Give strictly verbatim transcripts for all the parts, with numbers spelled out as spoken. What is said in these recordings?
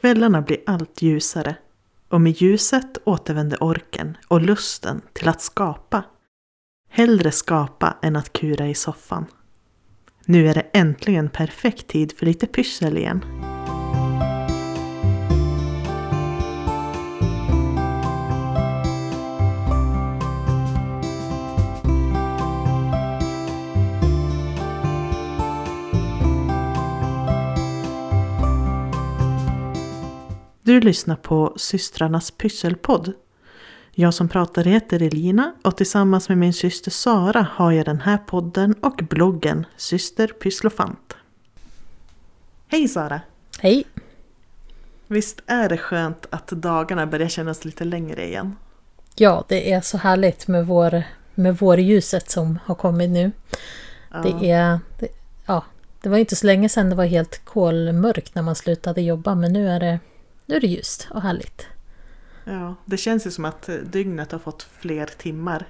Kvällarna blir allt ljusare och med ljuset återvänder orken och lusten till att skapa. Hellre skapa än att kura i soffan. Nu är det äntligen perfekt tid för lite pyssel igen. Du lyssnar på Systrarnas Pysselpodd. Jag som pratar heter Elina och tillsammans med min syster Sara har jag den här podden och bloggen Syster Pysslofant. Hej Sara! Hej! Visst är det skönt att dagarna börjar kännas lite längre igen? Ja, det är så härligt med vår, med vårljuset som har kommit nu. Ja. Det är... Det, ja, det var inte så länge sedan det var helt kolmörkt när man slutade jobba, men nu är det... Nu är det ljust och härligt. Ja, det känns ju som att dygnet har fått fler timmar.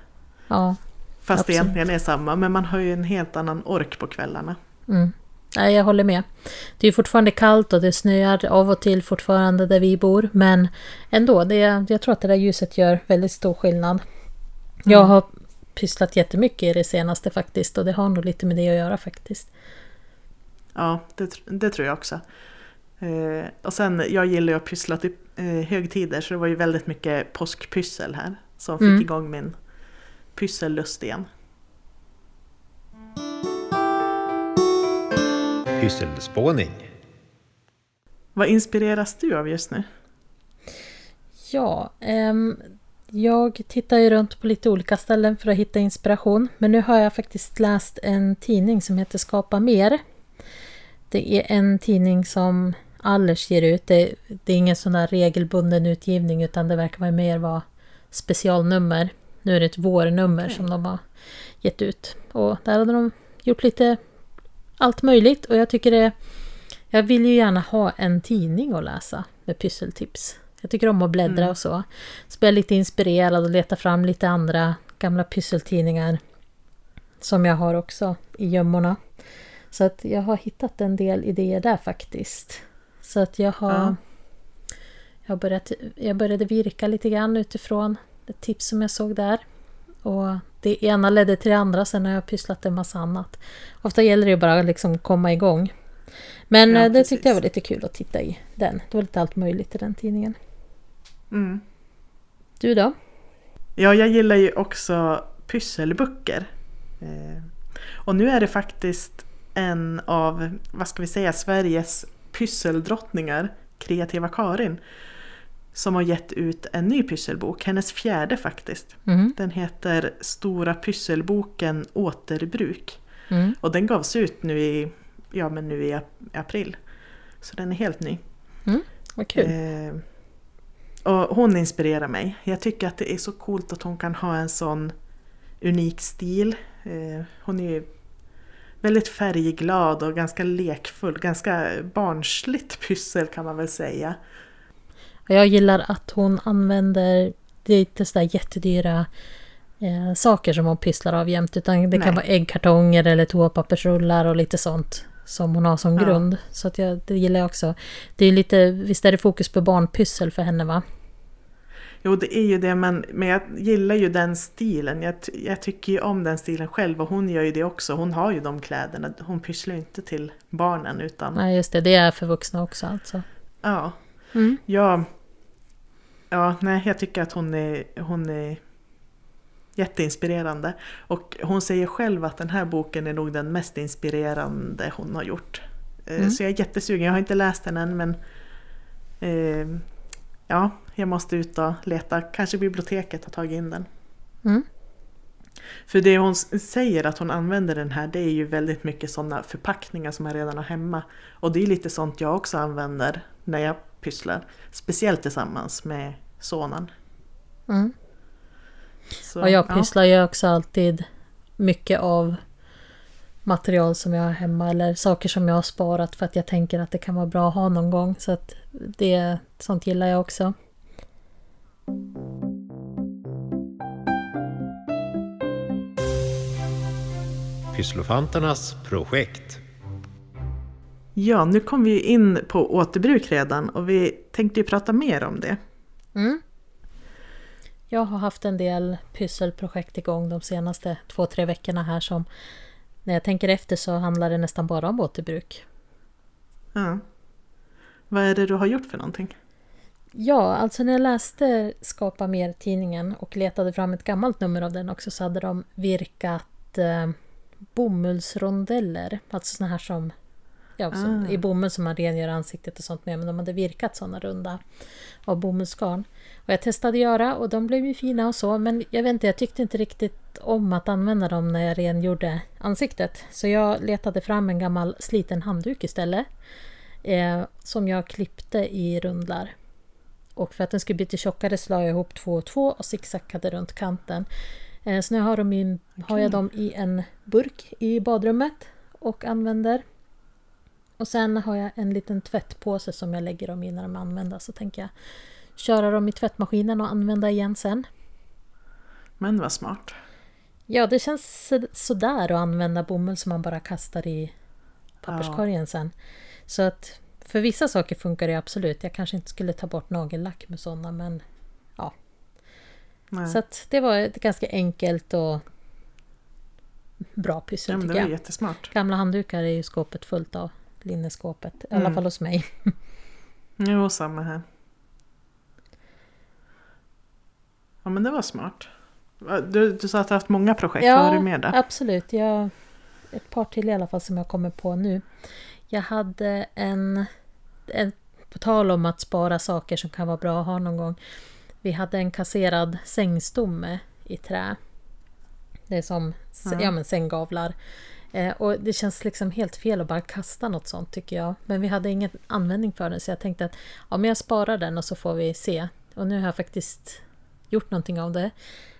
Ja, fast absolut. Egentligen är samma, men man har ju en helt annan ork på kvällarna. Mm. Nej, jag håller med. Det är ju fortfarande kallt och det snöar av och till fortfarande där vi bor. Men ändå, det, jag tror att det där ljuset gör väldigt stor skillnad. Jag har pysslat jättemycket i det senaste faktiskt. Och det har nog lite med det att göra faktiskt. Ja, det, det tror jag också. Eh, och sen, jag gillar ju att pyssla till eh, högtider, så det var ju väldigt mycket påskpyssel här som fick mm. igång min pyssellust igen. Pysselspåning. Vad inspireras du av just nu? Ja, ehm, jag tittar ju runt på lite olika ställen för att hitta inspiration, men nu har jag faktiskt läst en tidning som heter Skapa mer. Det är en tidning som Allers ger ut. Det, det är ingen sån där regelbunden utgivning, utan det verkar vara mer vara specialnummer. Nu är det ett vårnummer mm. som de har gett ut. Och där hade de gjort lite allt möjligt. Och jag tycker det... Jag vill ju gärna ha en tidning att läsa med pysseltips. Jag tycker om att bläddra mm. och så. Så blir jag lite inspirerad och leta fram lite andra gamla pysseltidningar som jag har också i gömmorna. Så att jag har hittat en del idéer där faktiskt. Så att jag har ja. jag, börjat, jag började virka lite grann utifrån det tips som jag såg där. Och det ena ledde till det andra, sen har jag pysslat en massa annat. Ofta gäller det ju bara att liksom komma igång. Men ja, det precis. Tyckte jag var lite kul att titta i den. Det var lite allt möjligt i den tidningen. Mm. Du då? Ja, jag gillar ju också pysselböcker. Och nu är det faktiskt... en av, vad ska vi säga, Sveriges pysseldrottningar, kreativa Karin, som har gett ut en ny pysselbok, hennes fjärde faktiskt. Mm. Den heter Stora pysselboken återbruk. Mm. Och den gavs ut nu i, ja, men nu i april. Så den är helt ny. Mm. Vad kul. Eh, och hon inspirerar mig. Jag tycker att det är så coolt att hon kan ha en sån unik stil. Eh, hon är ju väldigt färgglad och ganska lekfull. Ganska barnsligt pyssel kan man väl säga. Jag gillar att hon använder lite sådär jättedyra eh, saker som hon pysslar av jämt. Utan det Nej. Kan vara äggkartonger eller toapappersrullar och lite sånt som hon har som grund. Ja. Så att jag, det gillar jag också. Det är lite, visst är det fokus på barnpyssel för henne va? Jo, det är ju det, men, men jag gillar ju den stilen. Jag, jag tycker ju om den stilen själv och hon gör ju det också. Hon har ju de kläderna. Hon pysslar ju inte till barnen utan... Nej, just det. Det är för vuxna också alltså. Ja. Mm. Ja. Ja, nej, jag tycker att hon är, hon är jätteinspirerande. Och hon säger själv att den här boken är nog den mest inspirerande hon har gjort. Mm. Så jag är jättesugen. Jag har inte läst den än, men... Eh, ja... Jag måste ut och leta. Kanske biblioteket har tagit in den. Mm. För det hon säger att hon använder den här, det är ju väldigt mycket sådana förpackningar som jag redan har hemma. Och det är lite sånt jag också använder när jag pysslar. Speciellt tillsammans med sonen. Mm. Så, och jag pysslar ja. ju också alltid mycket av material som jag har hemma eller saker som jag har sparat för att jag tänker att det kan vara bra att ha någon gång. Så att det, sånt gillar jag också. Pysslofanternas projekt. Ja, nu kom vi in på återbruk redan och vi tänkte ju prata mer om det. Mm. Jag har haft en del pysselprojekt igång de senaste två, tre veckorna här som när jag tänker efter så handlar det nästan bara om återbruk. Ja. Vad är det du har gjort för någonting? Ja, alltså när jag läste Skapa mer tidningen och letade fram ett gammalt nummer av den också så hade de virkat eh, bomullsrondeller. Alltså såna här som, ja, som ah. i bomull som man rengör ansiktet och sånt med. Men de hade virkat såna runda av bomullsgarn. Och jag testade göra och de blev ju fina och så. Men jag vet inte, jag tyckte inte riktigt om att använda dem när jag rengjorde ansiktet. Så jag letade fram en gammal sliten handduk istället. Eh, som jag klippte i rundlar. Och för att den skulle bli lite tjockare slår jag ihop två och två och zigzackade runt kanten. Eh, så nu har, de i, har jag dem i en burk i badrummet och använder. Och sen har jag en liten tvättpåse som jag lägger dem i när de används. Så tänker jag köra dem i tvättmaskinen och använda igen sen. Men vad smart. Ja, det känns sådär att använda bomull som man bara kastar i papperskorgen ja. sen. Så att... För vissa saker funkar det absolut. Jag kanske inte skulle ta bort nagellack med sådana, men ja. Nej. Så att det var ett ganska enkelt och bra pyssel ja, tycker jag. Det var jättesmart. Gamla handdukar är ju skåpet fullt av, linneskåpet. I mm. alla fall hos mig. Jo, samma här. Ja, men det var smart. Du, du sa att du har haft många projekt. Ja, vad har du med där? Absolut. Jag, ett par till i alla fall som jag kommer på nu. Jag hade en, en, på tal om att spara saker som kan vara bra att ha någon gång. Vi hade en kasserad sängstomme i trä. Det är som mm. ja, men sänggavlar. Eh, och det känns liksom helt fel att bara kasta något sånt tycker jag. Men vi hade ingen användning för den så jag tänkte att ja, men jag sparar den och så får vi se. Och nu har jag faktiskt gjort någonting av det.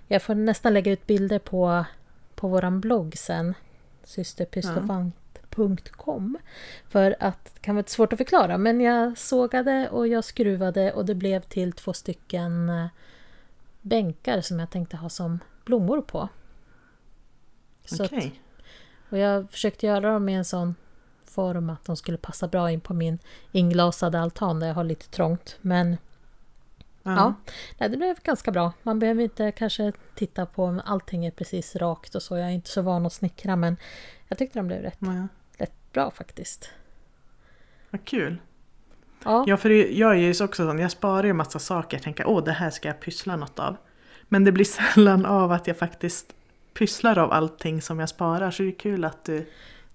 Jag får nästan lägga ut bilder på, på våran blogg sen. Syster Pysslofant. Mm. .com för att det kan vara svårt att förklara men jag sågade och jag skruvade och det blev till två stycken bänkar som jag tänkte ha som blommor på. Okej. Okay. Och jag försökte göra dem i en sån form att de skulle passa bra in på min inglasade altan där jag har lite trångt men mm. ja, det blev ganska bra. Man behöver inte kanske titta på om allting är precis rakt och så. Jag är inte så van att snickra men jag tyckte de blev rätt. Mm. Bra faktiskt. Vad kul. Ja. Ja, för jag är ju också sån, jag sparar ju en massa saker. Jag tänker, åh det här ska jag pyssla något av. Men det blir sällan av att jag faktiskt pysslar av allting som jag sparar. Så det är kul att du,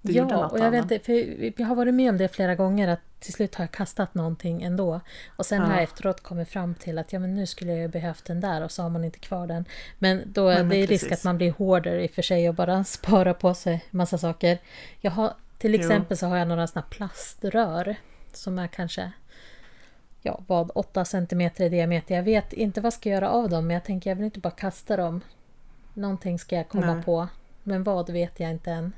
du ja, gjorde något av. Ja, och jag annan. vet inte, för jag har varit med om det flera gånger att till slut har jag kastat någonting ändå. Och sen ja. har jag efteråt kommit fram till att ja, men nu skulle jag ju behövt den där och så har man inte kvar den. Men då är men, det men, risk att man blir hårdare i för sig och bara sparar på sig massa saker. Jag har Till exempel jo. så har jag några såna plaströr som är kanske ja, vad åtta centimeter i diameter. Jag vet inte vad jag ska göra av dem men jag tänker jag vill inte bara kasta dem. Någonting ska jag komma Nej. på men vad vet jag inte än.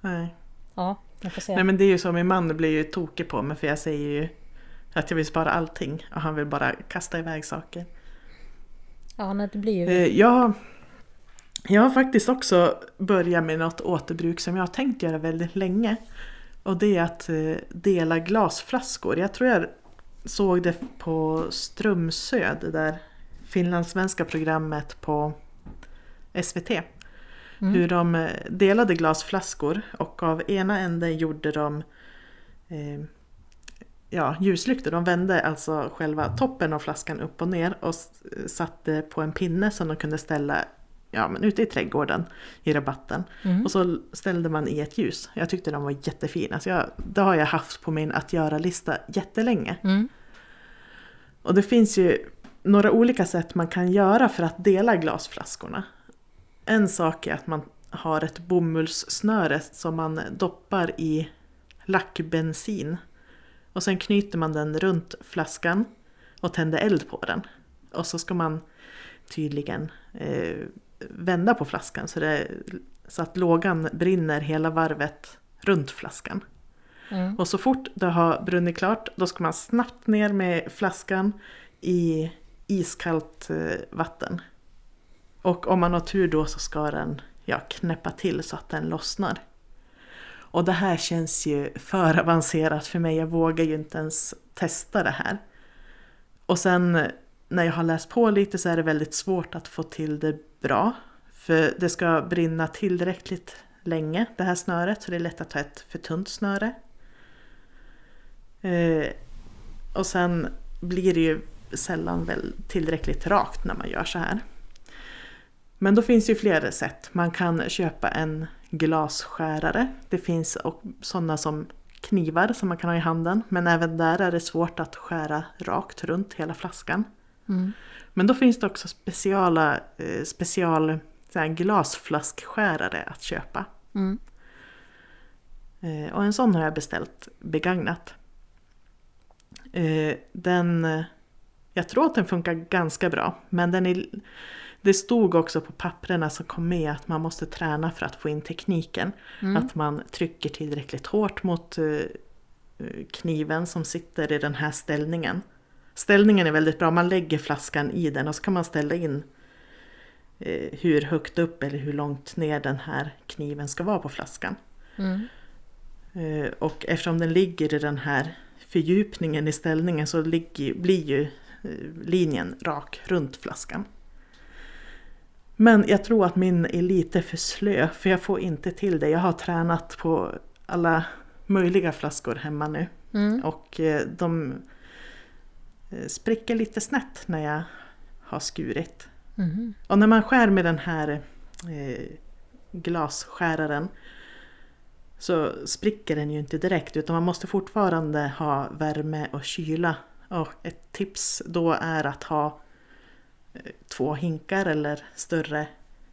Nej. Ja, jag får se. Nej men det är ju så min man blir ju tokig på mig för jag säger ju att jag vill spara allting och han vill bara kasta iväg saker. Ja, nej, det blir ju... Ja. Jag har faktiskt också börjat med något återbruk som jag har tänkt göra väldigt länge. Och det är att dela glasflaskor. Jag tror jag såg det på Strömsö, det där finlandssvenska programmet på S V T. Mm. Hur de delade glasflaskor och av ena änden gjorde de eh, ja, ljuslyktor. De vände alltså själva toppen av flaskan upp och ner och satte på en pinne som de kunde ställa Ja, men ute i trädgården, i rabatten. Mm. Och så ställde man i ett ljus. Jag tyckte de var jättefina. Så jag, det har jag haft på min att göra-lista jättelänge. Mm. Och det finns ju några olika sätt man kan göra för att dela glasflaskorna. En sak är att man har ett bomullssnöre som man doppar i lackbensin. Och sen knyter man den runt flaskan och tänder eld på den. Och så ska man tydligen... Eh, vända på flaskan så, det, så att lågan brinner hela varvet runt flaskan. Mm. Och så fort det har brunnit klart då ska man snabbt ner med flaskan i iskallt vatten. Och om man har tur då så ska den ja, knäppa till så att den lossnar. Och det här känns ju för avancerat för mig. Jag vågar ju inte ens testa det här. Och sen när jag har läst på lite så är det väldigt svårt att få till det bra. För det ska brinna tillräckligt länge, det här snöret. Så det är lätt att ta ett för tunt snöre. Eh, och sen blir det ju sällan väl tillräckligt rakt när man gör så här. Men då finns ju flera sätt. Man kan köpa en glasskärare. Det finns sådana som knivar som man kan ha i handen. Men även där är det svårt att skära rakt runt hela flaskan. Mm. Men då finns det också speciala, eh, special så här, glasflaskskärare att köpa. Mm. Eh, och en sån har jag beställt begagnat. Eh, den, jag tror att den funkar ganska bra. Men den är... Det stod också på papprena som kom med att man måste träna för att få in tekniken. Mm. Att man trycker tillräckligt hårt mot kniven som sitter i den här ställningen. Ställningen är väldigt bra. Man lägger flaskan i den och så kan man ställa in hur högt upp eller hur långt ner den här kniven ska vara på flaskan. Mm. Och eftersom den ligger i den här fördjupningen i ställningen så ligger, blir ju linjen rak runt flaskan. Men jag tror att min är lite för slö, för jag får inte till det. Jag har tränat på alla möjliga flaskor hemma nu. Mm. Och de spricker lite snett när jag har skurit. Mm. Och när man skär med den här glasskäraren så spricker den ju inte direkt. Utan man måste fortfarande ha värme och kyla. Och ett tips då är att ha två hinkar eller större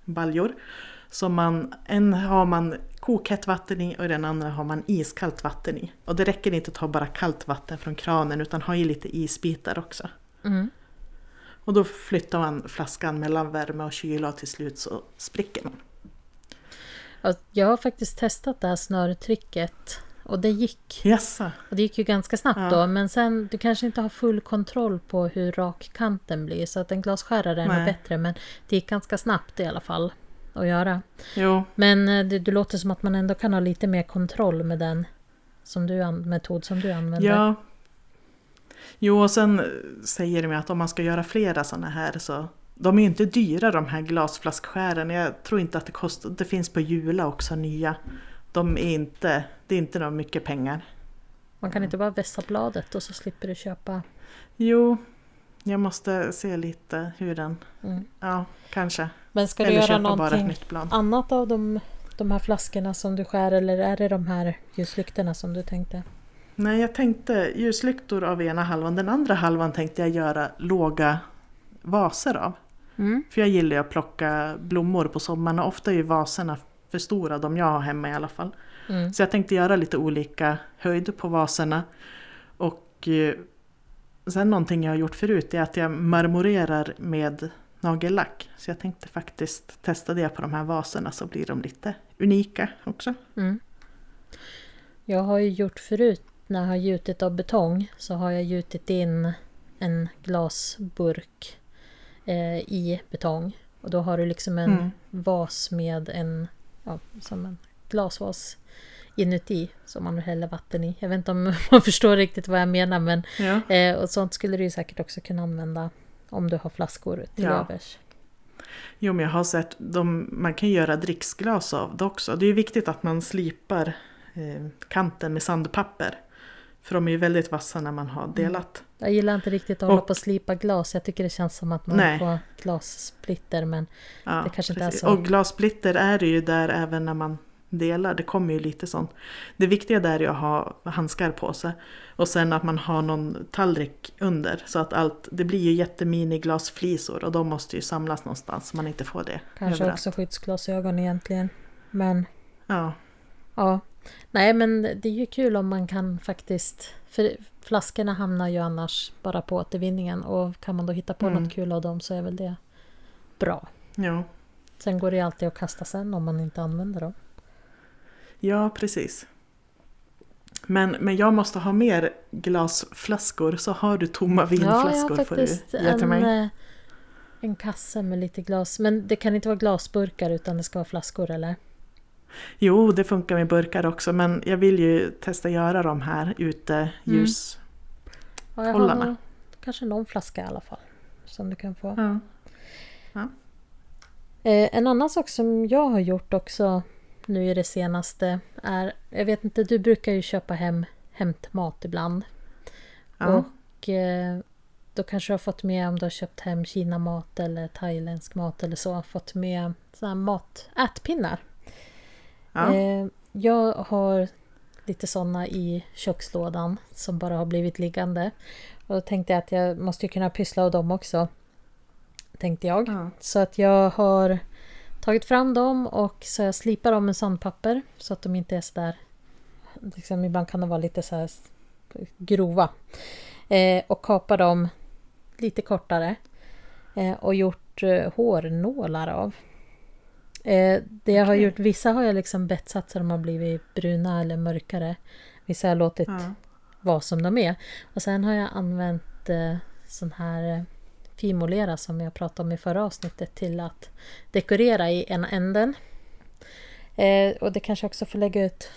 baljor. Så man, en har man kokhett vatten i och den andra har man iskallt vatten i. Och det räcker inte att ha bara kallt vatten från kranen utan ha i lite isbitar också. Mm. Och då flyttar man flaskan mellan värme och kyla och till slut så spricker man. Jag har faktiskt testat det här snörtrycket och det gick. Yes. Och det gick ju ganska snabbt ja. Då. Men sen, du kanske inte har full kontroll på hur rak kanten blir. Så att en glasskärare är bättre. Men det gick ganska snabbt i alla fall att göra. Jo. Men det, det låter som att man ändå kan ha lite mer kontroll med den som du, metod som du använder. Ja. Jo, och sen säger de att om man ska göra flera sådana här så... De är ju inte dyra de här glasflaskskären. Jag tror inte att det kostar... Det finns på Jula också nya... De är inte, det är inte något mycket pengar. Man kan inte bara vässa bladet och så slipper du köpa. Jo, jag måste se lite hur den... Mm. Ja, kanske. Men ska du eller göra någonting annat av de, de här flaskorna som du skär? Eller är det de här ljuslyktorna som du tänkte? Nej, jag tänkte ljuslyktor av ena halvan. Den andra halvan tänkte jag göra låga vaser av. Mm. För jag gillar att plocka blommor på sommaren. Och ofta är ju vaserna... för stora, de jag har hemma i alla fall. Mm. Så jag tänkte göra lite olika höjd på vaserna. Och eh, sen någonting jag har gjort förut är att jag marmorerar med nagellack. Så jag tänkte faktiskt testa det på de här vaserna så blir de lite unika också. Mm. Jag har ju gjort förut när jag har gjutit av betong så har jag gjutit in en glasburk eh, i betong. Och då har du liksom en mm. vas med en ja, som en glasvas inuti som man häller vatten i. Jag vet inte om man förstår riktigt vad jag menar. Men, ja. eh, och sånt skulle du ju säkert också kunna använda om du har flaskor till ja. Övers. Jo, men jag har sett de, man kan göra dricksglas av det också. Det är ju viktigt att man slipar eh, kanten med sandpapper. För de är ju väldigt vassa när man har delat. Mm. Jag gillar inte riktigt att och, hålla på att slipa glas. Jag tycker det känns som att man nej. Får glassplitter. Men ja, det kanske inte precis. Är så. Och glassplitter är det ju där även när man delar. Det kommer ju lite sånt. Det viktiga där är att ha handskar på sig. Och sen att man har någon tallrik under. Så att allt, det blir ju jätteminiglasflisor. Och de måste ju samlas någonstans så man inte får det. Kanske överallt. Också skyddsglasögon egentligen. Men ja. Ja. Nej, men det är ju kul om man kan faktiskt... För flaskorna hamnar ju annars bara på återvinningen. Och kan man då hitta på mm. något kul av dem så är väl det bra. Ja. Sen går det alltid att kasta sen om man inte använder dem. Ja, precis. Men, men jag måste ha mer glasflaskor så har du tomma vinflaskor ja, för dig. Ja, jag har faktiskt en kasse med lite glas. Men det kan inte vara glasburkar utan det ska vara flaskor, eller? Jo, det funkar med burkar också, men jag vill ju testa göra de här ute ljushållarna. Mm. Ja, kanske någon flaska i alla fall som du kan få. Ja. Ja. En annan sak som jag har gjort också nu i det senaste är, jag vet inte, du brukar ju köpa hem hämtmat ibland. Ja. Och då kanske du har fått med, om du har köpt hem kinamat eller thailändsk mat eller så, fått med sådana här mat, ätpinnar. Ja. Jag har lite sådana i kökslådan som bara har blivit liggande. Och då tänkte jag att jag måste kunna pyssla av dem också, tänkte jag. Ja. Så att jag har tagit fram dem och så jag slipar dem med sandpapper så att de inte är så där, liksom, ibland kan de vara lite så här grova. Eh, och kapar dem lite kortare eh, och gjort eh, hårnålar av. Eh, det jag har okay. gjort, vissa har jag liksom betsat så de har blivit bruna eller mörkare. Vissa har jag låtit ja. vara som de är. Och sen har jag använt eh, sån här eh, Fimolera som jag pratade om i förra avsnittet till att dekorera i en änden. Eh, och det kanske också får lägga ut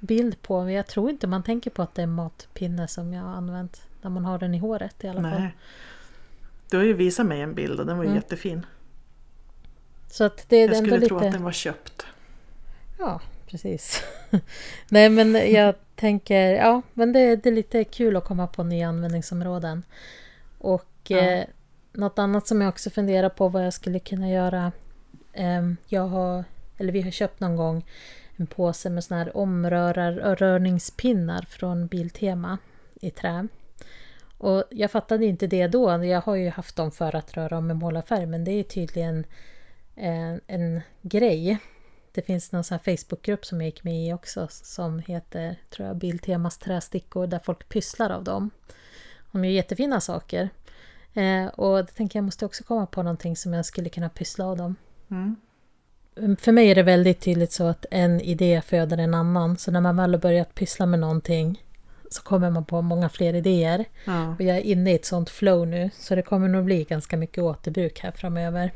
bild på, men jag tror inte man tänker på att det är en matpinne som jag har använt när man har den i håret i alla Nej. fall. Du har ju visat mig en bild och den var ju mm. jättefin. Så att det är jag skulle lite... tro att den var köpt. Ja, precis. Nej, men jag tänker, ja, men det, det är lite kul att komma på nya användningsområden. Och ja. eh, något annat som jag också funderar på vad jag skulle kunna göra. Eh, jag har, eller vi har köpt någon gång en påse med såna här omrörningspinnar från Biltema i trä. Och jag fattade inte det då. Jag har ju haft dem för att röra om med målarfärg, men det är tydligen en, en grej. Det finns någon sån här Facebookgrupp som jag gick med i också som heter, tror jag, Biltemas trästickor, där folk pysslar av dem. De är ju jättefina saker. Eh, och det tänker jag måste också komma på någonting som jag skulle kunna pyssla av dem. Mm. För mig är det väldigt tydligt så att en idé föder en annan. Så när man väl har börjat pyssla med någonting så kommer man på många fler idéer. Ja. Och jag är inne i ett sånt flow nu. Så det kommer nog bli ganska mycket återbruk här framöver.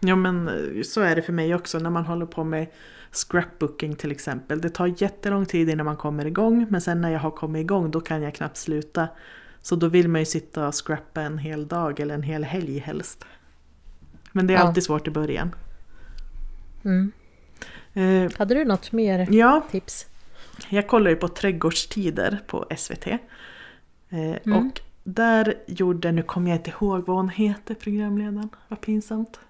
Ja, men så är det för mig också. När man håller på med scrapbooking till exempel. Det tar jättelång tid innan man kommer igång. Men sen när jag har kommit igång då kan jag knappt sluta. Så då vill man ju sitta och scrappa en hel dag eller en hel helg helst. Men det är ja. alltid svårt i början. Mm. Eh, Hade du något mer ja, tips? Jag kollar ju på trädgårdstider på S V T. Eh, mm. Och där gjorde, nu kommer jag inte ihåg vad hon heter, programledaren. Vad pinsamt.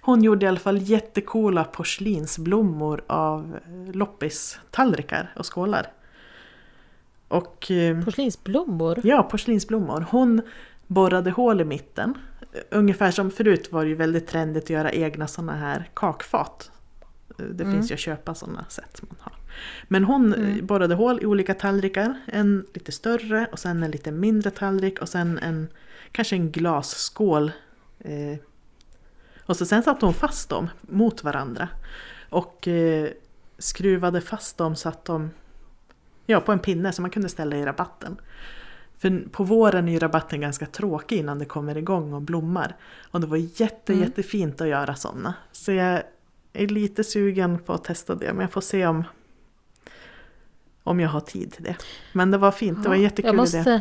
Hon gjorde i alla fall jättekola porslinsblommor av loppistallrikar och skålar. Och, eh, porslinsblommor? Ja, porslinsblommor. Hon borrade hål i mitten. Ungefär som förut var det ju väldigt trendigt att göra egna sådana här kakfat. Det mm. finns ju att köpa sådana sätt man har. Men hon mm. borrade hål i olika tallrikar. En lite större och sen en lite mindre tallrik. Och sen en, kanske en glasskål. Eh, och så sen satt hon fast dem mot varandra. Och eh, skruvade fast dem så att de... Ja, på en pinne som man kunde ställa i rabatten. För på våren är rabatten ganska tråkig innan det kommer igång och blommar. Och det var jätte, mm. jättefint att göra sådana. Så jag är lite sugen på att testa det. Men jag får se om, om jag har tid till det. Men det var fint, ja. det var jättekul jag måste, idé.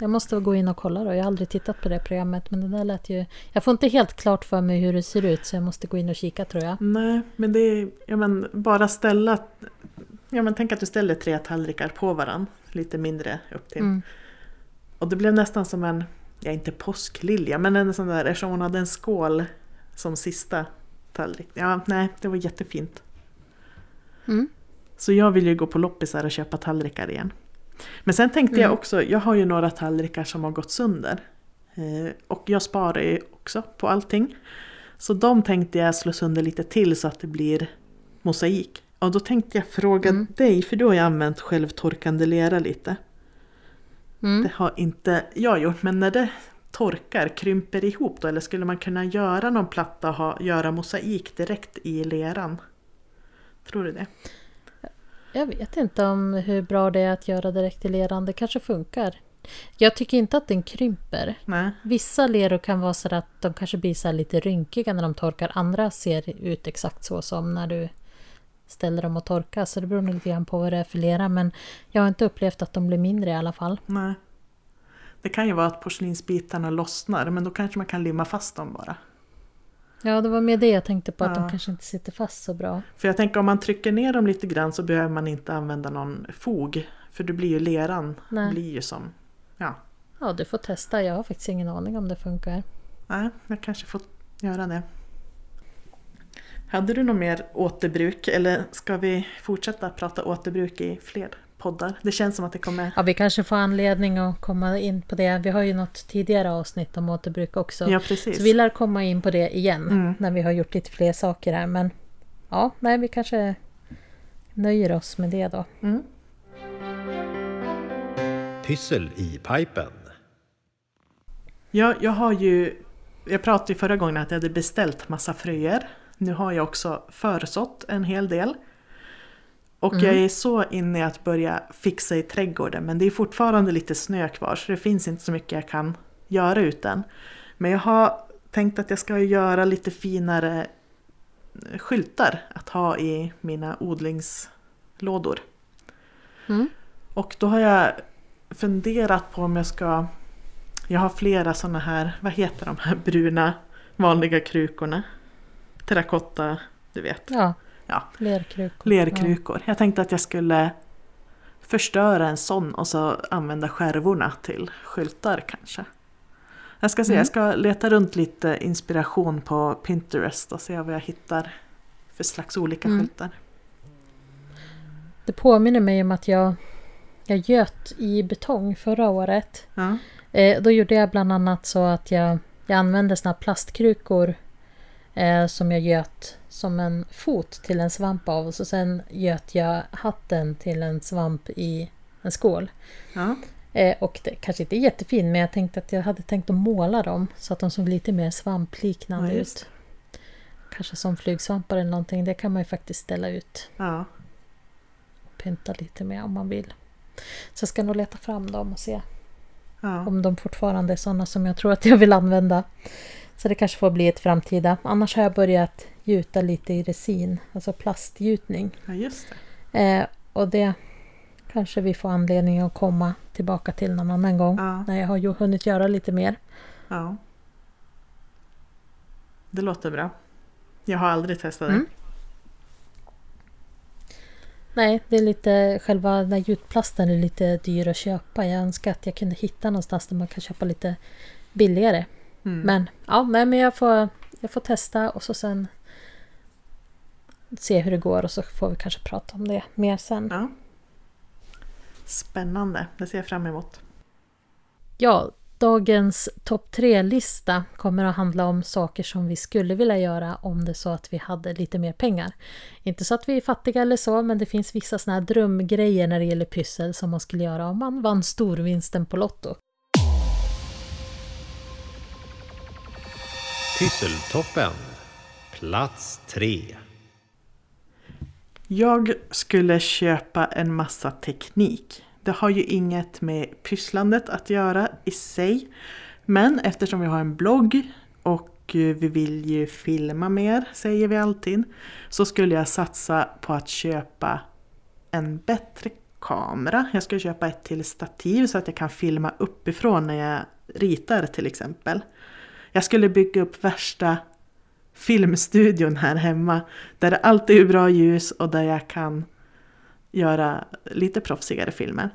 Jag måste gå in och kolla då. Jag har aldrig tittat på det programmet. Men det där lät ju... Jag får inte helt klart för mig hur det ser ut. Så jag måste gå in och kika, tror jag. Nej, men det är... Ja, men bara ställa... Ja, men tänk att du ställer tre tallrikar på varann. Lite mindre upp till. Mm. Och det blev nästan som en, ja, inte påsklilja, men en sån där, eftersom hon hade en skål som sista tallrik. Ja, nej, det var jättefint. Mm. Så jag vill ju gå på loppisar och köpa tallrikar igen. Men sen tänkte mm. jag också, jag har ju några tallrikar som har gått sönder. Eh, och jag sparar ju också på allting. Så de tänkte jag slå sönder lite till så att det blir mosaik. Och då tänkte jag fråga mm. dig, för du har jag använt självtorkande lera lite. Mm. Det har inte jag gjort, men när det torkar, krymper ihop då? Eller skulle man kunna göra någon platta och ha, göra mosaik direkt i leran? Tror du det? Jag vet inte om hur bra det är att göra direkt i leran. Det kanske funkar. Jag tycker inte att den krymper. Nej. Vissa leror kan vara så att de kanske blir så lite rynkiga när de torkar. Andra ser ut exakt så som när du ställer dem att torka. Så det beror nog lite grann på vad det är för lera. Men jag har inte upplevt att de blir mindre i alla fall. Nej. Det kan ju vara att porslinsbitarna lossnar. Men då kanske man kan limma fast dem bara. Ja, det var med det jag tänkte på. Att ja. De kanske inte sitter fast så bra. För jag tänker om man trycker ner dem lite grann så behöver man inte använda någon fog. För det blir ju leran. Nej. Det blir ju som... Ja. Ja, du får testa. Jag har faktiskt ingen aning om det funkar. Nej, jag kanske får göra det. Hade du något mer återbruk eller ska vi fortsätta prata återbruk i fler poddar? Det känns som att det kommer... Ja, vi kanske får anledning att komma in på det. Vi har ju något tidigare avsnitt om återbruk också. Ja, precis. Så vi lär komma in på det igen mm. när vi har gjort lite fler saker här. Men ja, nej, vi kanske nöjer oss med det då. Mm. Pyssel i pipen. Ja, jag har ju... Jag pratade ju förra gången att jag hade beställt massa fröer. Nu har jag också försått en hel del. Och mm. jag är så inne i att börja fixa i trädgården. Men det är fortfarande lite snö kvar. Så det finns inte så mycket jag kan göra utan. Men jag har tänkt att jag ska göra lite finare skyltar. Att ha i mina odlingslådor. Mm. Och då har jag funderat på om jag ska... Jag har flera sådana här... Vad heter de här bruna vanliga krukorna? Terrakotta, du vet. Ja, ja. lerkrukor. lerkrukor. Ja. Jag tänkte att jag skulle förstöra en sån och så använda skärvorna till skyltar kanske. Jag ska se, mm. jag ska leta runt lite inspiration på Pinterest och se vad jag hittar för slags olika mm. skyltar. Det påminner mig om att jag, jag göt i betong förra året. Ja. Eh, då gjorde jag bland annat så att jag, jag använde såna plastkrukor Eh, som jag göt som en fot till en svamp av och så sen göt jag hatten till en svamp i en skål. Ja. Eh, och det kanske inte är jättefint, men jag tänkte att jag hade tänkt att måla dem så att de såg lite mer svampliknande ja, ut. Kanske som flygsvampar eller någonting, det kan man ju faktiskt ställa ut. Ja. Pynta lite mer om man vill. Så jag ska nog leta fram dem och se ja. om de fortfarande är sådana som jag tror att jag vill använda. Så det kanske får bli ett framtida. Annars har jag börjat gjuta lite i resin. Alltså plastgjutning. Ja, just det. Eh, och det kanske vi får anledning att komma tillbaka till någon annan gång. Ja. När jag har ju hunnit göra lite mer. Ja. Det låter bra. Jag har aldrig testat det. Mm. Nej, det är lite... Själva den här gjutplasten är lite dyr att köpa. Jag önskar att jag kunde hitta någonstans där man kan köpa lite billigare. Mm. Men ja, nej, men jag får jag får testa och så sen se hur det går och så får vi kanske prata om det mer sen. Ja. Spännande, det ser jag fram emot. Ja, dagens topp tre-lista kommer att handla om saker som vi skulle vilja göra om det så att vi hade lite mer pengar. Inte så att vi är fattiga eller så, men det finns vissa såna här drömgrejer när det gäller pyssel som man skulle göra om man vann storvinsten på Lotto. Pysseltoppen, plats tre. Jag skulle köpa en massa teknik. Det har ju inget med pysslandet att göra i sig. Men eftersom vi har en blogg och vi vill ju filma mer, säger vi alltid. Så skulle jag satsa på att köpa en bättre kamera. Jag skulle köpa ett till stativ så att jag kan filma uppifrån när jag ritar till exempel. Jag skulle bygga upp värsta filmstudion här hemma. Där det alltid är bra ljus och där jag kan göra lite proffsigare filmer.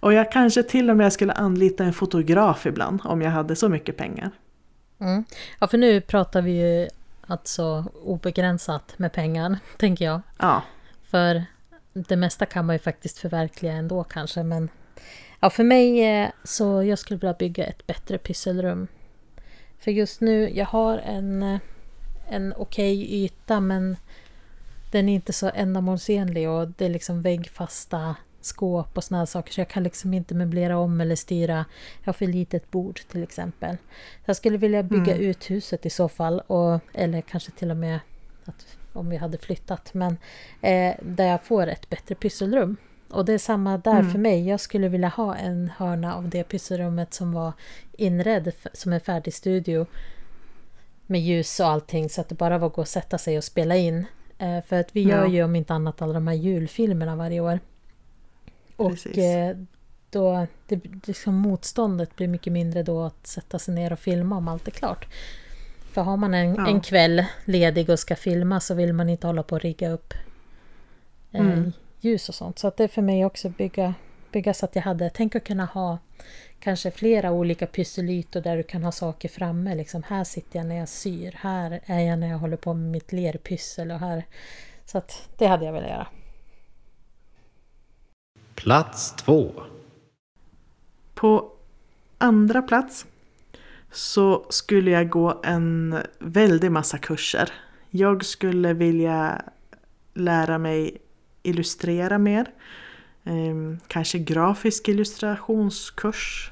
Och jag kanske till och med skulle anlita en fotograf ibland om jag hade så mycket pengar. Mm. Ja, för nu pratar vi ju alltså obegränsat med pengar, tänker jag. Ja. För det mesta kan man ju faktiskt förverkliga ändå kanske. Men ja, för mig så jag skulle vilja bygga ett bättre pysselrum. För just nu, jag har en, en okej yta men den är inte så ändamålsenlig och det är liksom väggfasta skåp och såna här saker. Så jag kan liksom inte möblera om eller styra. Jag har för litet bord till exempel. Så jag skulle vilja bygga mm. ut huset i så fall. Och, eller kanske till och med att, om vi hade flyttat. Men eh, där jag får ett bättre pysselrum. Och det är samma där mm. för mig. Jag skulle vilja ha en hörna av det pysselrummet som var inredd som en färdig studio med ljus och allting så att det bara var att gå och sätta sig och spela in. För att vi gör ja. ju om inte annat alla de här julfilmerna varje år. Precis. Och då det, liksom motståndet blir mycket mindre då att sätta sig ner och filma om allt är klart. För har man en, ja. en kväll ledig och ska filma så vill man inte hålla på att rigga upp eh, mm. ljus och sånt. Så att det är för mig också bygga, bygga så att jag hade tänkt att kunna ha kanske flera olika pysselytor där du kan ha saker framme. Liksom, här sitter jag när jag syr, här är jag när jag håller på med mitt lerpyssel och här. Så att det hade jag velat göra. Plats två. På andra plats så skulle jag gå en väldig massa kurser. Jag skulle vilja lära mig illustrera mer. Eh, kanske grafisk illustrationskurs.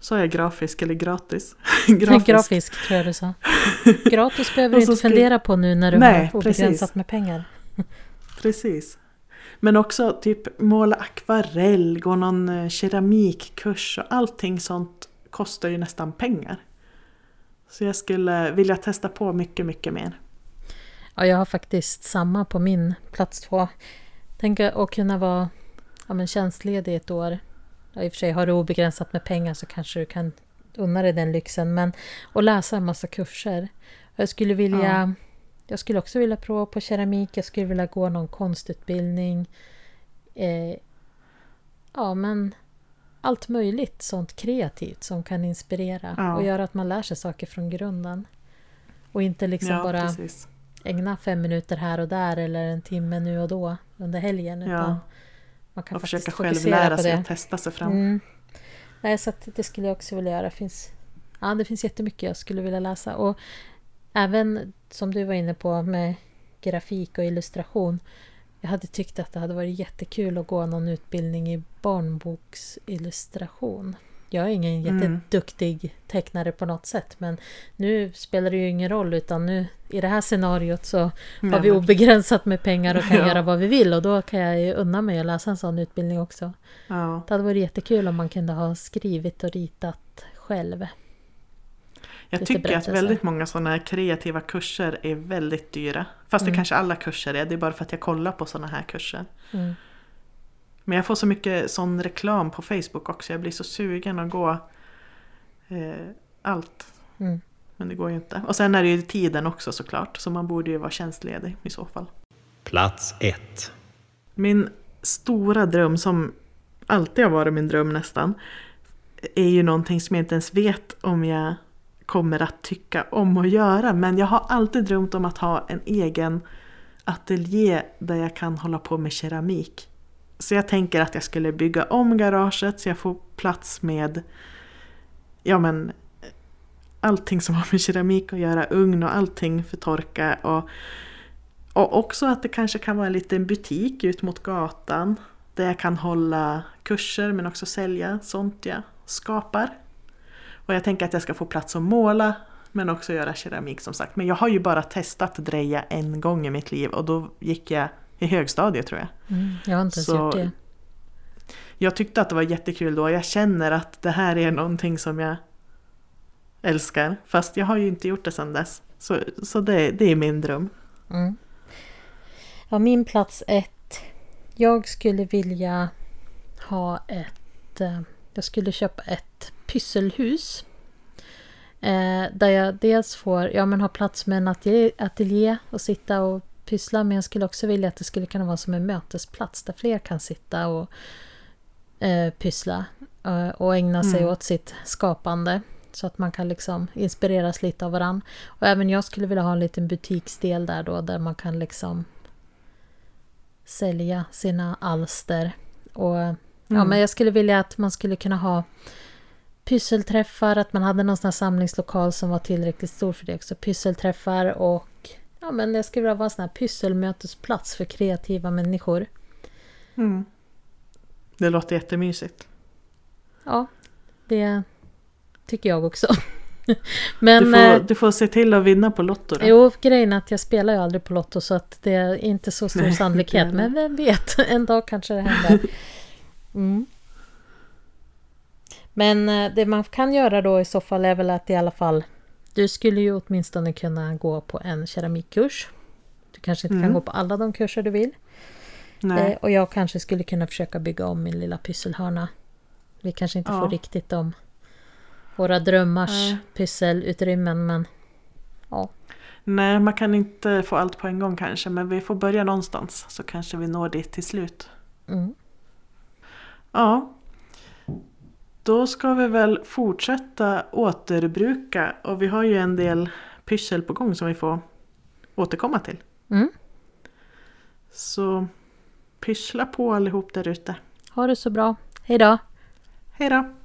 Sa jag grafisk eller gratis? grafisk. grafisk tror jag du sa. Gratis behöver du inte skri... fundera på nu när du Nej, har obegränsat med pengar. Precis. Men också typ måla akvarell, gå någon keramikkurs och allting sånt kostar ju nästan pengar. Så jag skulle vilja testa på mycket, mycket mer. Ja, jag har faktiskt samma på min plats två. Tänk att kunna vara ja, men tjänstledig ett år. Ja, i och för sig har du obegränsat med pengar så kanske du kan unna dig den lyxen. Men att läsa en massa kurser. Jag skulle vilja... Ja. Jag skulle också vilja prova på keramik. Jag skulle vilja gå någon konstutbildning. Eh, ja, men allt möjligt sånt kreativt som kan inspirera. Ja. Och göra att man lär sig saker från grunden. Och inte liksom ja, bara precis. ägna fem minuter här och där eller en timme nu och då under helgen. Ja. Utan man kan och faktiskt försöka själv lära sig och testa sig fram. Mm. Nej, så att det skulle jag också vilja göra. Det finns, ja, det finns jättemycket jag skulle vilja läsa. Och även som du var inne på med grafik och illustration. Jag hade tyckt att det hade varit jättekul att gå någon utbildning i barnboksillustration. Jag är ingen mm. jätteduktig tecknare på något sätt. Men nu spelar det ju ingen roll utan nu i det här scenariot så mm. har vi obegränsat med pengar och kan ja. göra vad vi vill. Och då kan jag ju unna mig att läsa en sån utbildning också. Ja. Det hade varit jättekul om man kunde ha skrivit och ritat själv. Jag tycker att väldigt många sådana kreativa kurser är väldigt dyra. Fast mm. det kanske alla kurser är. Det är bara för att jag kollar på sådana här kurser. Mm. Men jag får så mycket sån reklam på Facebook också. Jag blir så sugen att gå eh, allt. Mm. Men det går ju inte. Och sen är det ju tiden också såklart. Så man borde ju vara tjänstledig i så fall. Plats ett. Min stora dröm som alltid har varit min dröm nästan. Är ju någonting som jag inte ens vet om jag... kommer att tycka om att göra. Men jag har alltid drömt om att ha en egen ateljé där jag kan hålla på med keramik. Så jag tänker att jag skulle bygga om garaget så jag får plats med ja men allting som har med keramik att göra, ugn och allting för torka och, och också att det kanske kan vara en liten butik ut mot gatan där jag kan hålla kurser men också sälja sånt jag skapar. Och jag tänker att jag ska få plats att måla men också göra keramik som sagt. Men jag har ju bara testat att dreja en gång i mitt liv och då gick jag i högstadiet tror jag. Mm, jag har inte gjort det. Jag tyckte att det var jättekul då. Jag känner att det här är någonting som jag älskar. Fast jag har ju inte gjort det sedan dess. Så, så det, det är min dröm. Mm. Ja, min plats ett. Jag skulle vilja ha ett... Jag skulle köpa ett... pysselhus eh, där jag dels får ja, men ha plats med en ateljé, ateljé och sitta och pyssla, men jag skulle också vilja att det skulle kunna vara som en mötesplats där fler kan sitta och eh, pyssla eh, och ägna sig mm. åt sitt skapande så att man kan liksom inspireras lite av varann. Och även jag skulle vilja ha en liten butiksdel där då där man kan liksom sälja sina alster och ja, mm. men jag skulle vilja att man skulle kunna ha pysselträffar, att man hade någon sån här samlingslokal som var tillräckligt stor för det också. Pysselträffar och ja, men det skulle vara en sån här pysselmötesplats för kreativa människor. Mm. Det låter jättemysigt. Ja, det tycker jag också. men, du, får, du får se till att vinna på lotto då. Jo, grejen är att jag spelar ju aldrig på lotto så att det är inte så stor Nej, sannolikhet. Inte. Men vem vet, en dag kanske det händer. Mm. Men det man kan göra då i så fall är väl att i alla fall, du skulle ju åtminstone kunna gå på en keramikkurs. Du kanske inte mm. kan gå på alla de kurser du vill. Nej. Eh, och jag kanske skulle kunna försöka bygga om min lilla pysselhörna. Vi kanske inte ja. får riktigt om våra drömmars äh. pysselutrymmen, men ja. Nej, man kan inte få allt på en gång kanske, men vi får börja någonstans så kanske vi når dit till slut. Mm. Ja, då ska vi väl fortsätta återbruka, och vi har ju en del pyssel på gång som vi får återkomma till. Mm. Så pyssla på allihop där ute. Ha det så bra. Hej då. Hej då.